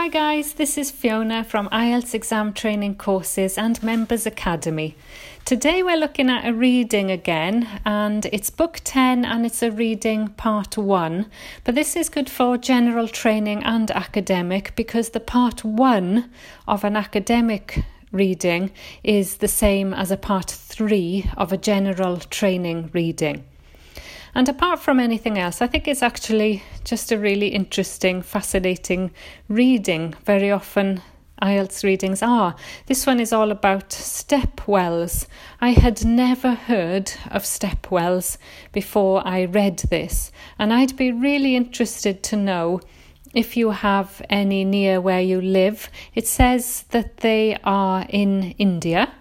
Hi guys, this is Fiona from IELTS Exam Training Courses and Members Academy. Today we're looking at a reading again, and it's book 10 and it's a reading part 1. But this is good for general training and academic because the part 1 of an academic reading is the same as a part 3 of a general training reading. And apart from anything else, I think it's actually just a really interesting, fascinating reading. Very often IELTS readings are. This one is all about step wells. I had never heard of step wells before I read this. And I'd be really interested to know if you have any near where you live. It says that they are in India.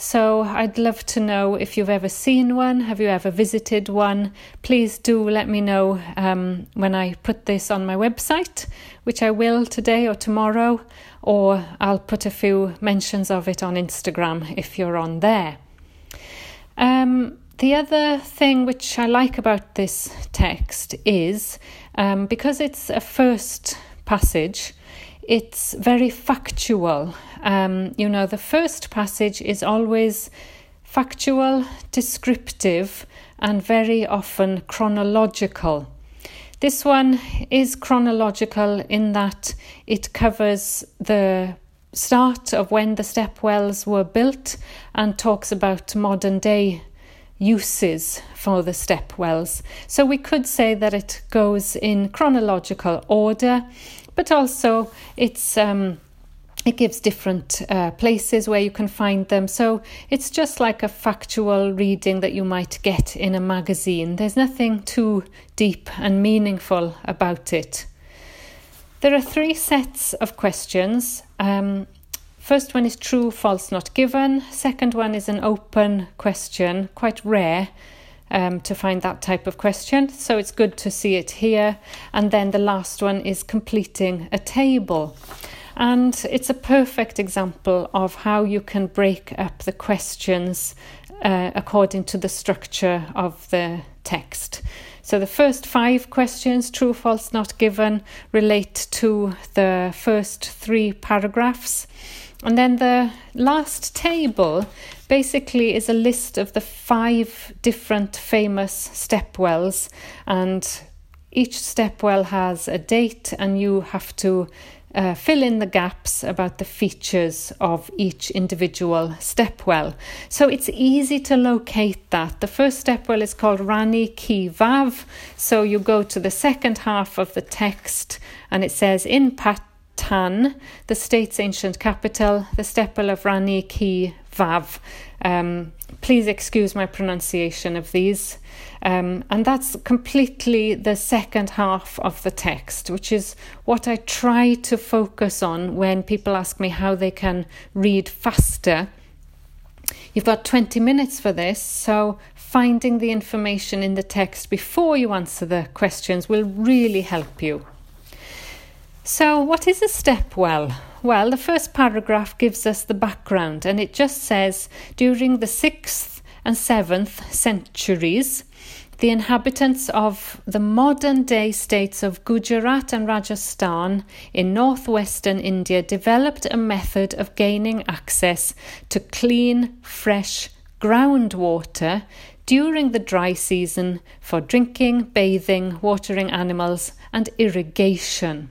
So I'd love to know if you've ever seen one, have you ever visited one? Please do let me know when I put this on my website, which I will today or tomorrow, or I'll put a few mentions of it on Instagram if you're on there. The other thing which I like about this text is because it's a first passage, it's very factual. You know, the first passage is always factual, descriptive, and very often chronological. This one is chronological in that it covers the start of when the step wells were built and talks about modern day uses for the step wells. So we could say that it goes in chronological order, but also it's it gives different places where you can find them. So it's just like a factual reading that you might get in a magazine. There's nothing too deep and meaningful about it. There are 3 sets of questions. First one is true, false, not given. Second one is an open question, quite rare to find that type of question. So it's good to see it here. And then the last one is completing a table. And it's a perfect example of how you can break up the questions according to the structure of the text. So the first 5 questions, true, false, not given, relate to the first 3 paragraphs. And then the last table basically is a list of the 5 different famous step wells, and each step well has a date, and you have to fill in the gaps about the features of each individual step well. So it's easy to locate that. The first step well is called Rani Ki Vav. So you go to the second half of the text, and it says in Pat Tan, the state's ancient capital, the stepwell of Rani Ki Vav. Please excuse my pronunciation of these. And that's completely the second half of the text, which is what I try to focus on when people ask me how they can read faster. You've got 20 minutes for this, so finding the information in the text before you answer the questions will really help you. So what is a step well? Well, the first paragraph gives us the background, and it just says during the 6th and 7th centuries, the inhabitants of the modern day states of Gujarat and Rajasthan in northwestern India developed a method of gaining access to clean, fresh groundwater during the dry season for drinking, bathing, watering animals and irrigation.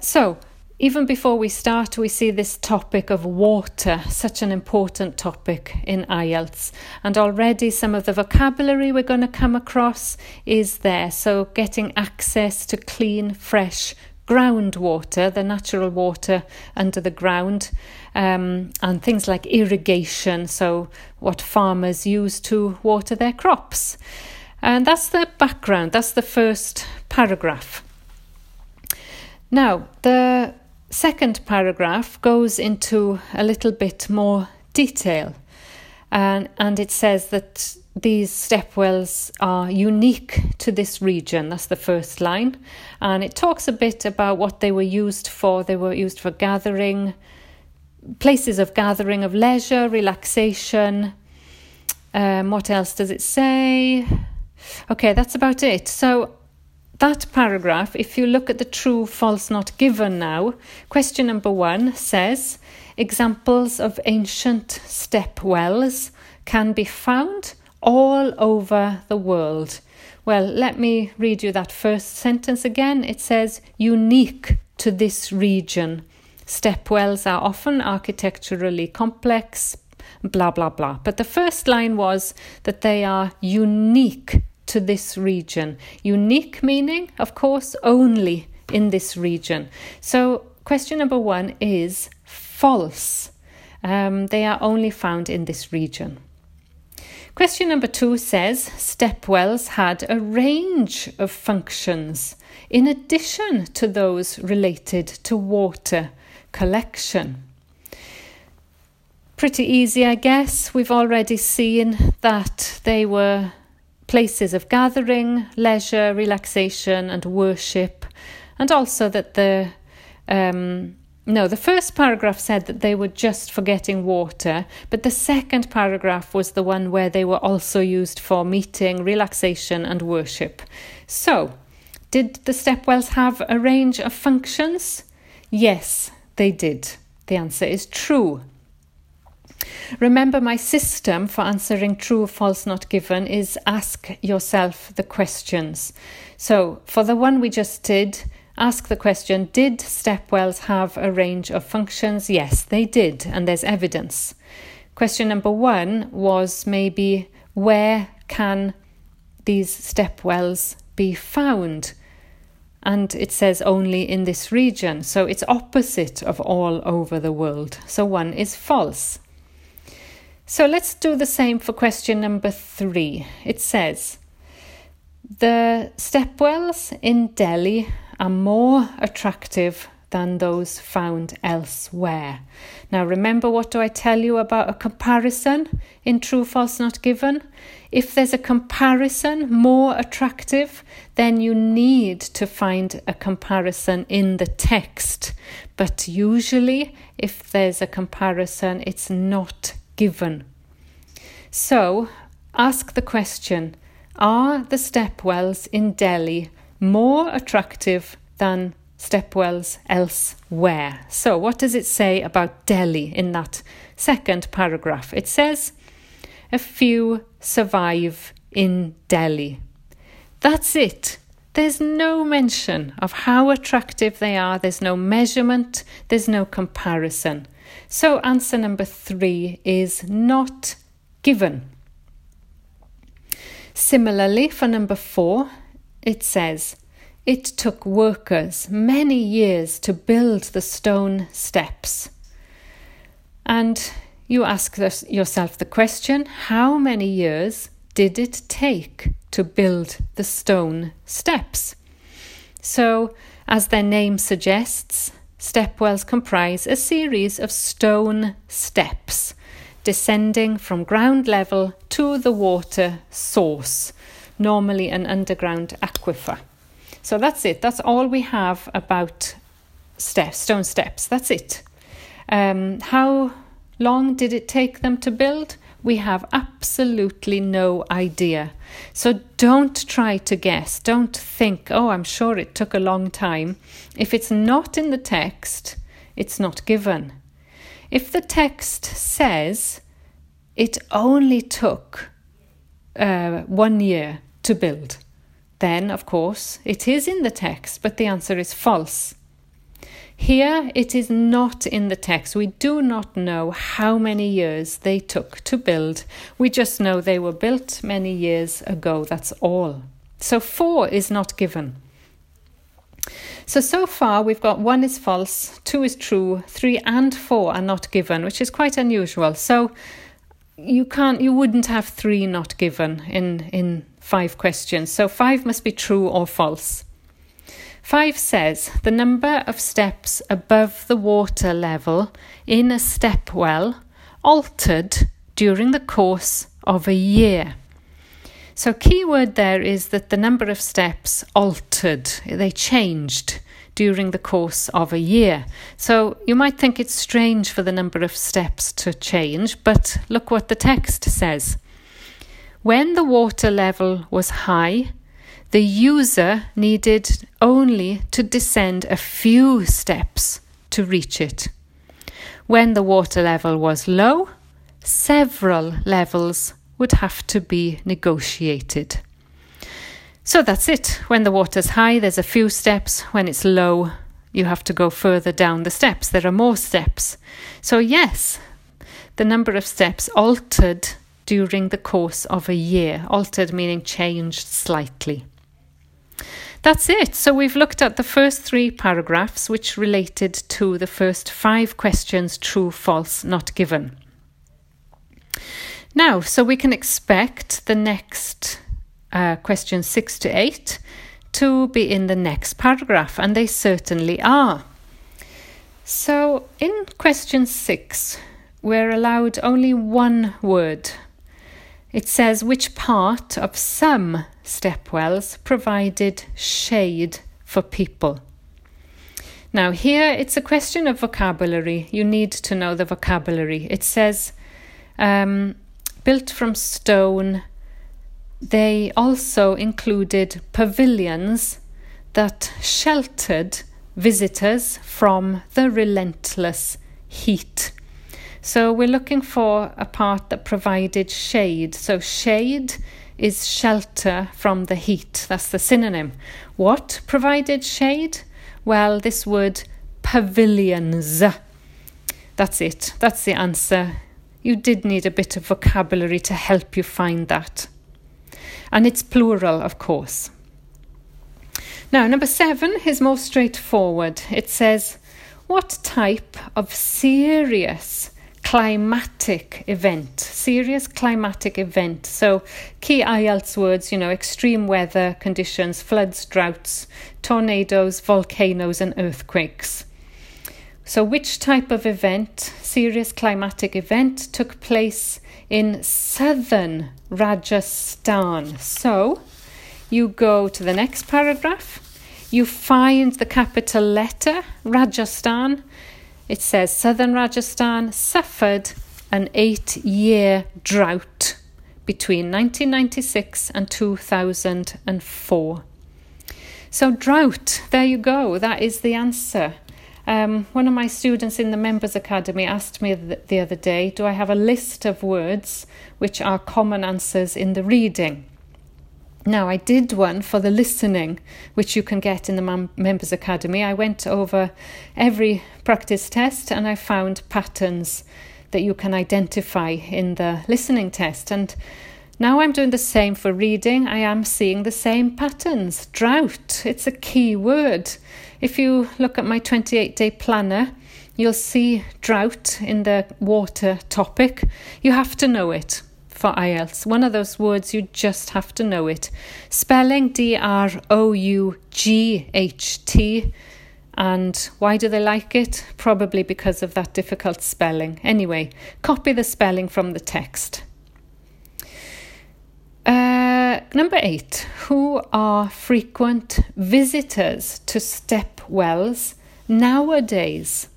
So, even before we start, we see this topic of water, such an important topic in IELTS. And already some of the vocabulary we're going to come across is there. So, getting access to clean, fresh groundwater, the natural water under the ground, and things like irrigation, so what farmers use to water their crops. And that's the background, that's the first paragraph. Now, the second paragraph goes into a little bit more detail, and it says that these step wells are unique to this region. That's the first line, and it talks a bit about what they were used for. They were used for gathering, places of gathering of leisure, relaxation. What else does it say? Okay, that's about it. So that paragraph, if you look at the true, false, not given now, question number 1 says, examples of ancient step wells can be found all over the world. Well, let me read you that first sentence again. It says, unique to this region. Step wells are often architecturally complex, blah, blah, blah. But the first line was that they are unique to this region. Unique meaning, of course, only in this region. So question number 1 is false. They are only found in this region. Question number 2 says step wells had a range of functions in addition to those related to water collection. Pretty easy, I guess. We've already seen that they were places of gathering, leisure, relaxation and worship, and also that the first paragraph said that they were just for getting water, but the second paragraph was the one where they were also used for meeting, relaxation and worship. So, did the stepwells have a range of functions? Yes, they did. The answer is true. Remember, my system for answering true or false not given is ask yourself the questions. So, for the one we just did, ask the question, did stepwells have a range of functions? Yes, they did, and there's evidence. Question number 1 was maybe, where can these stepwells be found? And it says only in this region, so it's opposite of all over the world. So 1 is false. So let's do the same for question number 3. It says, the stepwells in Delhi are more attractive than those found elsewhere. Now remember, what do I tell you about a comparison in true, false, not given? If there's a comparison more attractive, then you need to find a comparison in the text. But usually, if there's a comparison, it's not given. So ask the question, are the stepwells in Delhi more attractive than stepwells elsewhere? So what does it say about Delhi in that second paragraph? It says, a few survive in Delhi. That's it. There's no mention of how attractive they are. There's no measurement. There's no comparison. So answer number 3 is not given. Similarly, for number 4, it says, it took workers many years to build the stone steps. And you ask yourself the question, how many years did it take to build the stone steps? So, as their name suggests, stepwells comprise a series of stone steps descending from ground level to the water source, normally an underground aquifer. So that's it. That's all we have about stone steps. That's it. How long did it take them to build? We have absolutely no idea. So don't try to guess. Don't think, oh, I'm sure it took a long time. If it's not in the text, it's not given. If the text says it only took 1 year to build, then, of course, it is in the text, but the answer is false. Here, it is not in the text. We do not know how many years they took to build. We just know they were built many years ago. That's all. So 4 is not given. So far, we've got 1 is false, 2 is true, 3 and 4 are not given, which is quite unusual. So you wouldn't have 3 not given in 5 questions. So 5 must be true or false. 5 says the number of steps above the water level in a step well altered during the course of a year. So key word there is that the number of steps altered. They changed during the course of a year. So you might think it's strange for the number of steps to change, but look what the text says. When the water level was high, the user needed only to descend a few steps to reach it. When the water level was low, several levels would have to be negotiated. So that's it. When the water's high, there's a few steps. When it's low, you have to go further down the steps. There are more steps. So yes, the number of steps altered during the course of a year. Altered meaning changed slightly. That's it. So we've looked at the first three paragraphs, which related to the first five questions, true, false, not given. Now, so we can expect the next questions 6 to 8 to be in the next paragraph, and they certainly are. So in question 6, we're allowed only one word. It says, which part of some stepwells provided shade for people? Now here it's a question of vocabulary. You need to know the vocabulary. It says, built from stone. They also included pavilions that sheltered visitors from the relentless heat. So we're looking for a part that provided shade. So shade is shelter from the heat. That's the synonym. What provided shade? Well, this word pavilions. That's it. That's the answer. You did need a bit of vocabulary to help you find that. And it's plural, of course. Now, number 7 is more straightforward. It says, what type of serious climatic event? Serious climatic event. So key IELTS words, you know, extreme weather conditions, floods, droughts, tornadoes, volcanoes and earthquakes. So which type of event, serious climatic event, took place in southern Rajasthan? So you go to the next paragraph. You find the capital letter, Rajasthan. It says southern Rajasthan suffered an 8-year drought between 1996 and 2004. So drought, there you go. That is the answer. One of my students in the Members Academy asked me the other day, do I have a list of words which are common answers in the reading? Now, I did one for the listening, which you can get in the Members Academy. I went over every practice test and I found patterns that you can identify in the listening test. And now I'm doing the same for reading. I am seeing the same patterns. Drought, it's a key word. If you look at my 28-day planner, you'll see drought in the water topic. You have to know it for IELTS. One of those words, you just have to know it. Spelling, D-R-O-U-G-H-T. And why do they like it? Probably because of that difficult spelling. Anyway, copy the spelling from the text. Number 8, who are frequent visitors to step wells nowadays?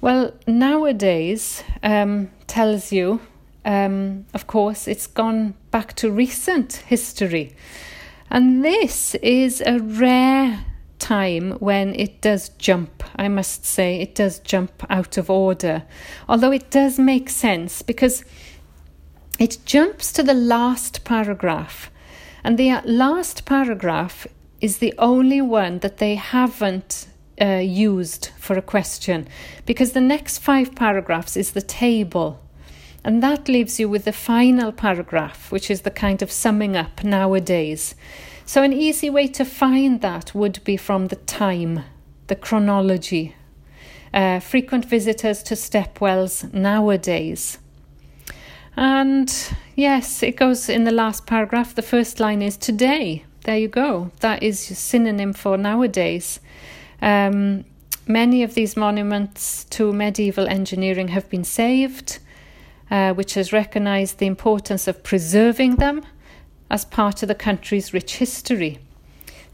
Well, nowadays tells you, of course, it's gone back to recent history. And this is a rare time when it does jump. I must say it does jump out of order, although it does make sense because it jumps to the last paragraph, and the last paragraph is the only one that they haven't used for a question, because the next 5 paragraphs is the table, and that leaves you with the final paragraph, which is the kind of summing up nowadays. So an easy way to find that would be from the time, the chronology. Frequent visitors to stepwells nowadays. And yes, it goes in the last paragraph. The first line is today. There you go. That is your synonym for nowadays. Many of these monuments to medieval engineering have been saved, which has recognized the importance of preserving them as part of the country's rich history.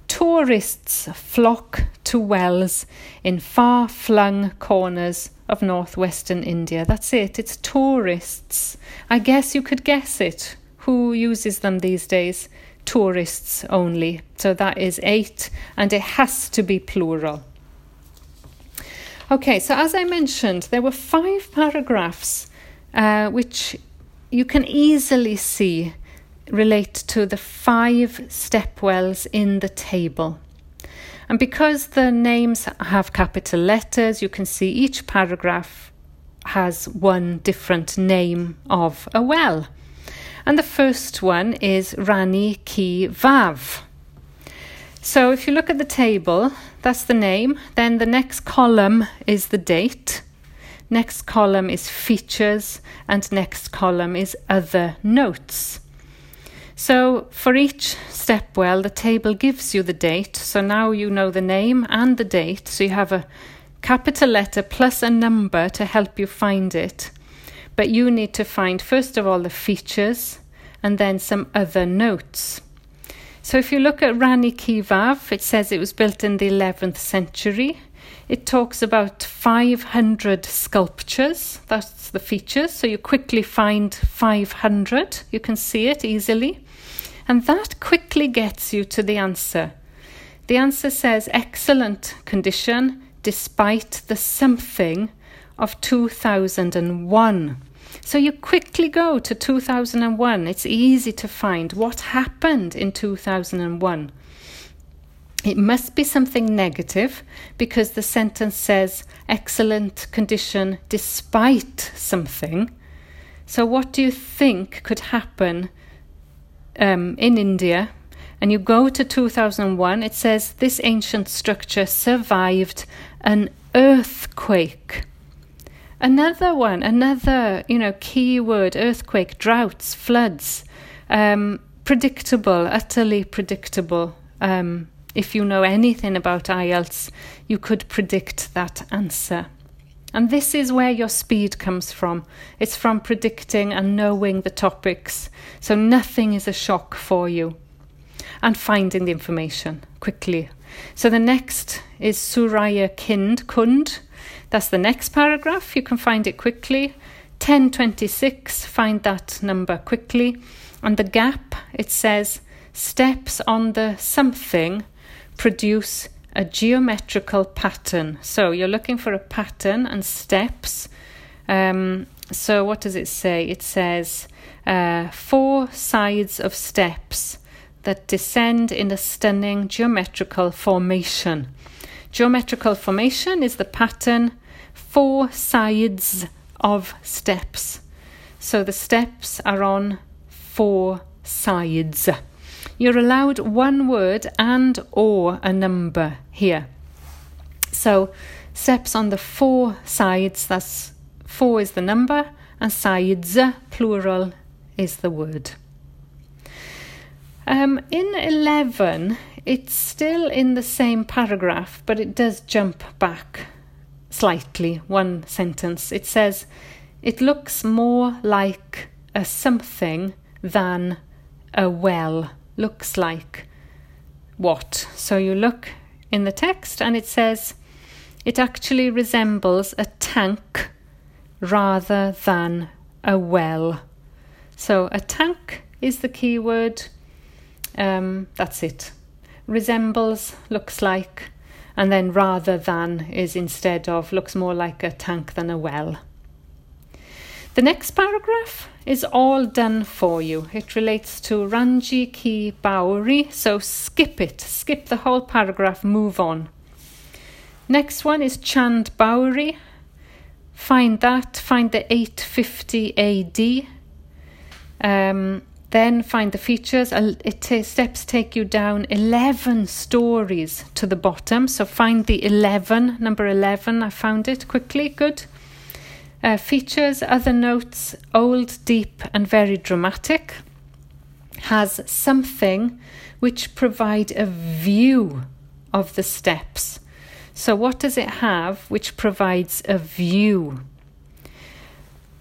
Tourists flock to wells in far-flung corners of northwestern India. That's it. It's tourists. I guess you could guess it. Who uses them these days? tourists only. So that is 8, and it has to be plural. Okay, so as I mentioned, there were 5 paragraphs which you can easily see relate to the 5 stepwells in the table. And because the names have capital letters, you can see each paragraph has one different name of a well. And the first one is Rani Ki Vav. So if you look at the table, that's the name. Then the next column is the date. Next column is features. And next column is other notes. So for each stepwell, the table gives you the date. So now you know the name and the date. So you have a capital letter plus a number to help you find it. But you need to find, first of all, the features and then some other notes. So if you look at Rani Ki Vav, it says it was built in the 11th century. It talks about 500 sculptures. That's the features. So you quickly find 500. You can see it easily. And that quickly gets you to the answer. The answer says excellent condition despite the something of 2001. So you quickly go to 2001. It's easy to find what happened in 2001. It must be something negative because the sentence says excellent condition despite something. So what do you think could happen in India? And you go to 2001. It says this ancient structure survived an earthquake. Another one, key word, earthquake, droughts, floods, predictable, utterly predictable. If you know anything about IELTS, you could predict that answer. And this is where your speed comes from. It's from predicting and knowing the topics. So nothing is a shock for you. And finding the information quickly. So the next is Suraya kind Kund. That's the next paragraph. You can find it quickly. 1026, find that number quickly. And the gap, it says, steps on the something produce a geometrical pattern. So you're looking for a pattern and steps. So what does it say? It says 4 sides of steps that descend in a stunning geometrical formation. Geometrical formation is the pattern 4 sides of steps. So the steps are on 4 sides. You're allowed one word and or a number here. So steps on the 4 sides, that's 4 is the number, and sides, plural, is the word. In 11, it's still in the same paragraph, but it does jump back slightly, one sentence. It says, it looks more like a something than a well. Looks like what? So you look in the text and it says, it actually resembles a tank rather than a well. So a tank is the key word. That's it. Resembles, looks like, and then rather than is instead of, looks more like a tank than a well. The next paragraph is all done for you. It relates to Ranji Ki Bauri, so skip it. Skip the whole paragraph, move on. Next one is Chand Bauri. Find that, find the 850 AD. Then find the features. Steps take you down 11 stories to the bottom. So find the 11, number 11. I found it quickly. Good. Features, other notes, old, deep and very dramatic. Has something which provide a view of the steps. So what does it have which provides a view?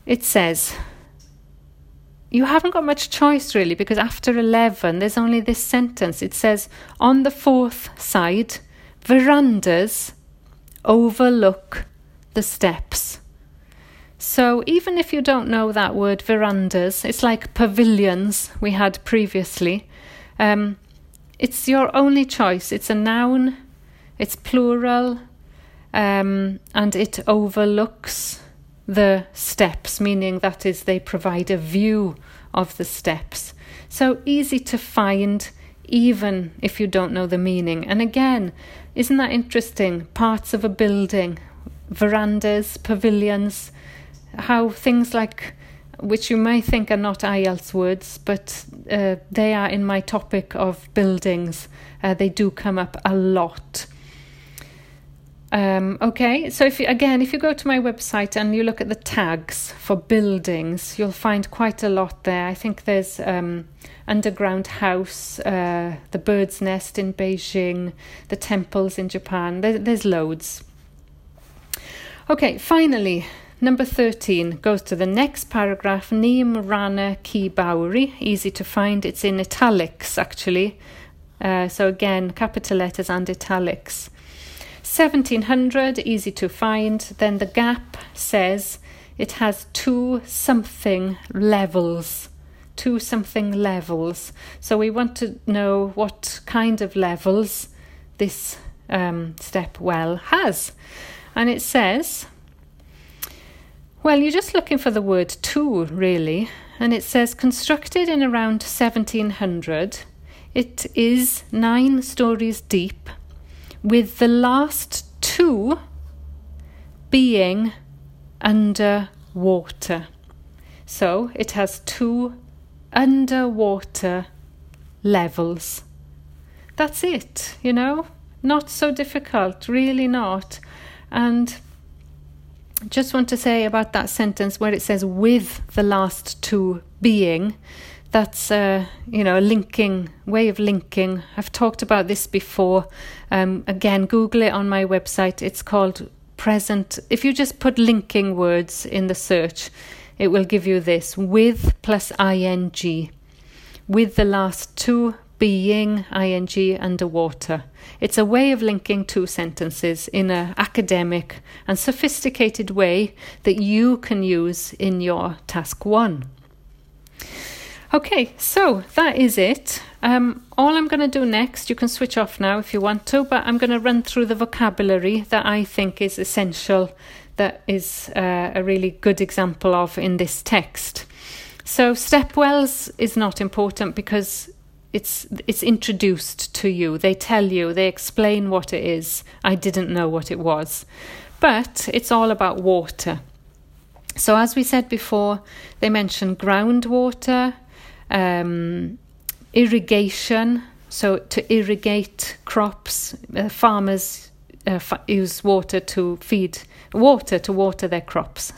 It says... You haven't got much choice really, because after 11 there's only this sentence. It says, on the 4th side, verandas overlook the steps. So even if you don't know that word verandas, it's like pavilions we had previously. It's your only choice. It's a noun, it's plural, and it overlooks the steps, meaning that is they provide a view of the steps. So easy to find even if you don't know the meaning. And again, isn't that interesting? Parts of a building, verandas, pavilions, how things like, which you may think are not IELTS words, but they are in my topic of buildings. They do come up a lot. Okay, so if you go to my website and you look at the tags for buildings, you'll find quite a lot there. I think there's underground house, the bird's nest in Beijing, the temples in Japan. There's loads. Okay, finally, number 13 goes to the next paragraph, Nim Rana Ki Bowry. Easy to find. It's in italics, actually. So again, capital letters and italics. 1700, easy to find. Then the gap says it has two something levels. So we want to know what kind of levels this step well has. And it says, well, you're just looking for the word two, really. And it says constructed in around 1700. It is 9 stories deep, with the last two being underwater. So it has two underwater levels. That's it, you know, not so difficult, really not. And just want to say about that sentence where it says with the last two being, that's a linking way of linking. I've talked about this before. Again, Google it on my website. It's called present. If you just put linking words in the search, it will give you this: with plus ing, with the last two being ing underwater. It's a way of linking two sentences in an academic and sophisticated way that you can use in your task one. Okay, so that is it. All I'm going to do next, you can switch off now if you want to, but I'm going to run through the vocabulary that I think is essential, that is a really good example of in this text. So stepwells is not important because it's introduced to you. They tell you, they explain what it is. I didn't know what it was. But it's all about water. So as we said before, they mention groundwater, irrigation, so to irrigate crops, farmers use water to water their crops.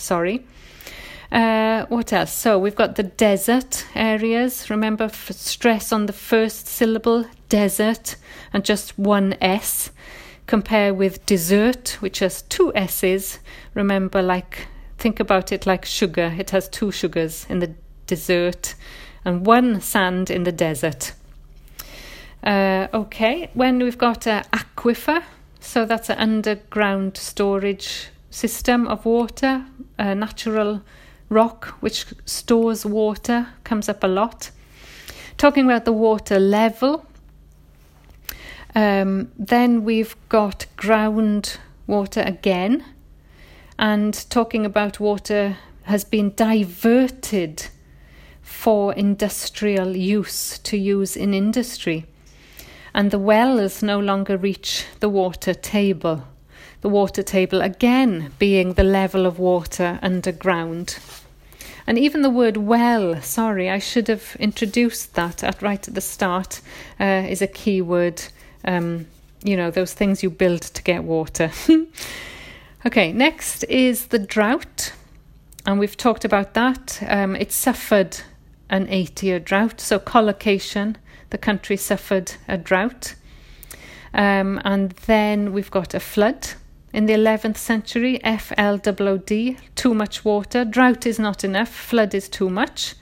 What else? So we've got the desert areas. Remember, stress on the first syllable, desert, and just one S. Compare with dessert, which has two S's. Remember, think about it like sugar. It has two sugars in the dessert and one sand in the desert. When we've got an aquifer, so that's an underground storage system of water, a natural rock which stores water, comes up a lot. Talking about the water level, then we've got ground water again, and talking about water has been diverted for industrial use, to use in industry. And the wells no longer reach the water table. The water table again being the level of water underground. And even the word well, I should have introduced that right at the start, is a key word. Those things you build to get water. Okay, next is the drought. And we've talked about that. It suffered an 8-year drought. So collocation, the country suffered a drought. And then we've got a flood in the 11th century, FLOOD, too much water. Drought is not enough, flood is too much.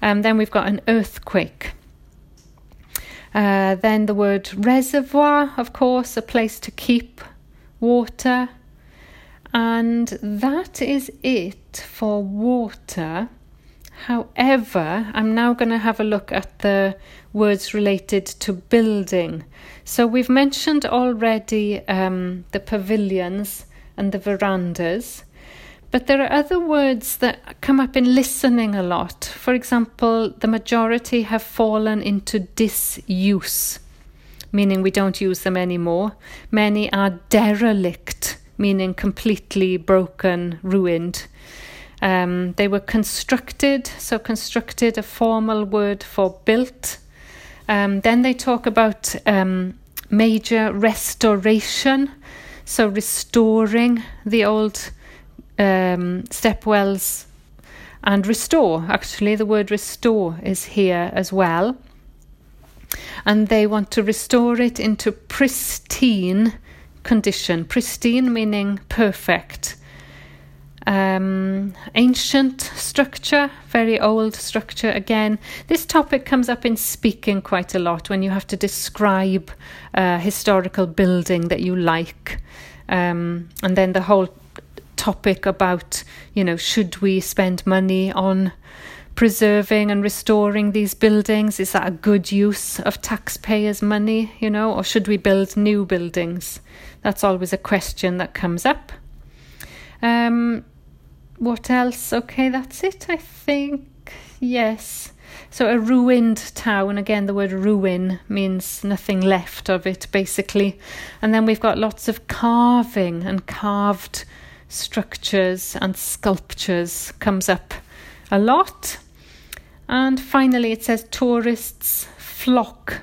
Then we've got an earthquake. Then the word reservoir, of course, a place to keep water. And that is it for water. However, I'm now going to have a look at the words related to building. So we've mentioned already the pavilions and the verandas, but there are other words that come up in listening a lot. For example, the majority have fallen into disuse, meaning we don't use them anymore. Many are derelict, meaning completely broken, ruined. They were constructed, so constructed, a formal word for built. Then they talk about major restoration, so restoring the old stepwells, and restore. Actually, the word restore is here as well. And they want to restore it into pristine condition. Pristine meaning perfect. Ancient structure, very old structure again. This topic comes up in speaking quite a lot when you have to describe a historical building that you like. And then the whole topic about, you know, should we spend money on preserving and restoring these buildings? Is that a good use of taxpayers' money, you know, or should we build new buildings? That's always a question that comes up. What else? Okay, that's it, I think. Yes. So a ruined town, again, the word ruin means nothing left of it, basically. And then we've got lots of carving, and carved structures and sculptures comes up a lot. And finally, it says tourists flock,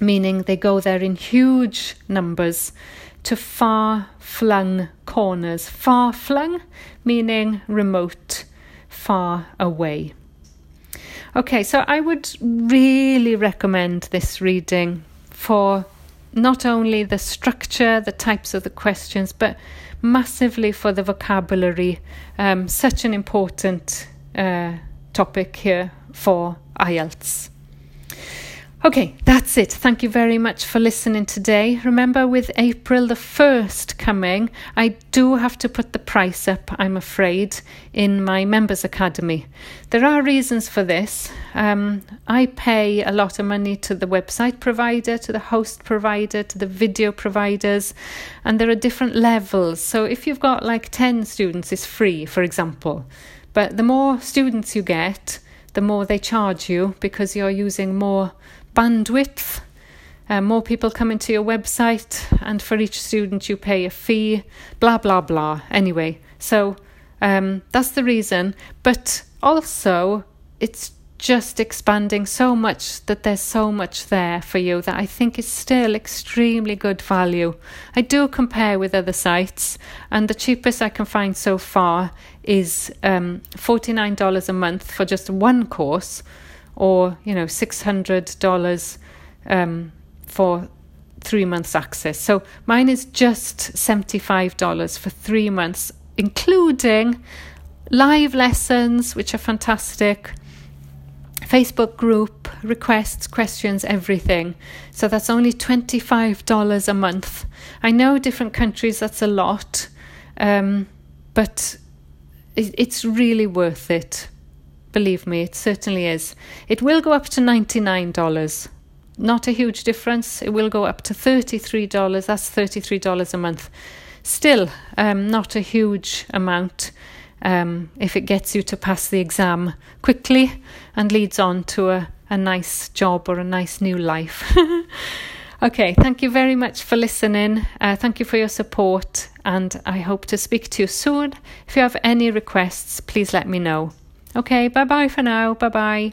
meaning they go there in huge numbers to far-flung corners. Far-flung meaning remote, far away. Okay, so I would really recommend this reading for not only the structure, the types of the questions, but massively for the vocabulary. Such an important topic here for IELTS. Okay, that's it. Thank you very much for listening today. Remember, with April the 1st coming, I do have to put the price up, I'm afraid, in my Members Academy. There are reasons for this. I pay a lot of money to the website provider, to the host provider, to the video providers, and there are different levels. So if you've got like 10 students, it's free, for example. But the more students you get, the more they charge you, because you're using more bandwidth, more people come into your website, and for each student you pay a fee, blah, blah, blah. Anyway, so that's the reason. But also, it's just expanding so much that there's so much there for you that I think is still extremely good value. I do compare with other sites, and the cheapest I can find so far is $49 a month for just one course, or, you know, $600 for 3 months access. So mine is just $75 for 3 months, including live lessons, which are fantastic, Facebook group, requests, questions, everything. So that's only $25 a month. I know different countries, that's a lot, but it's really worth it. Believe me, it certainly is. It will go up to $99. Not a huge difference. It will go up to $33. That's $33 a month. Still, not a huge amount if it gets you to pass the exam quickly and leads on to a nice job or a nice new life. Okay, thank you very much for listening. Thank you for your support, and I hope to speak to you soon. If you have any requests, please let me know. Okay, bye-bye for now. Bye-bye.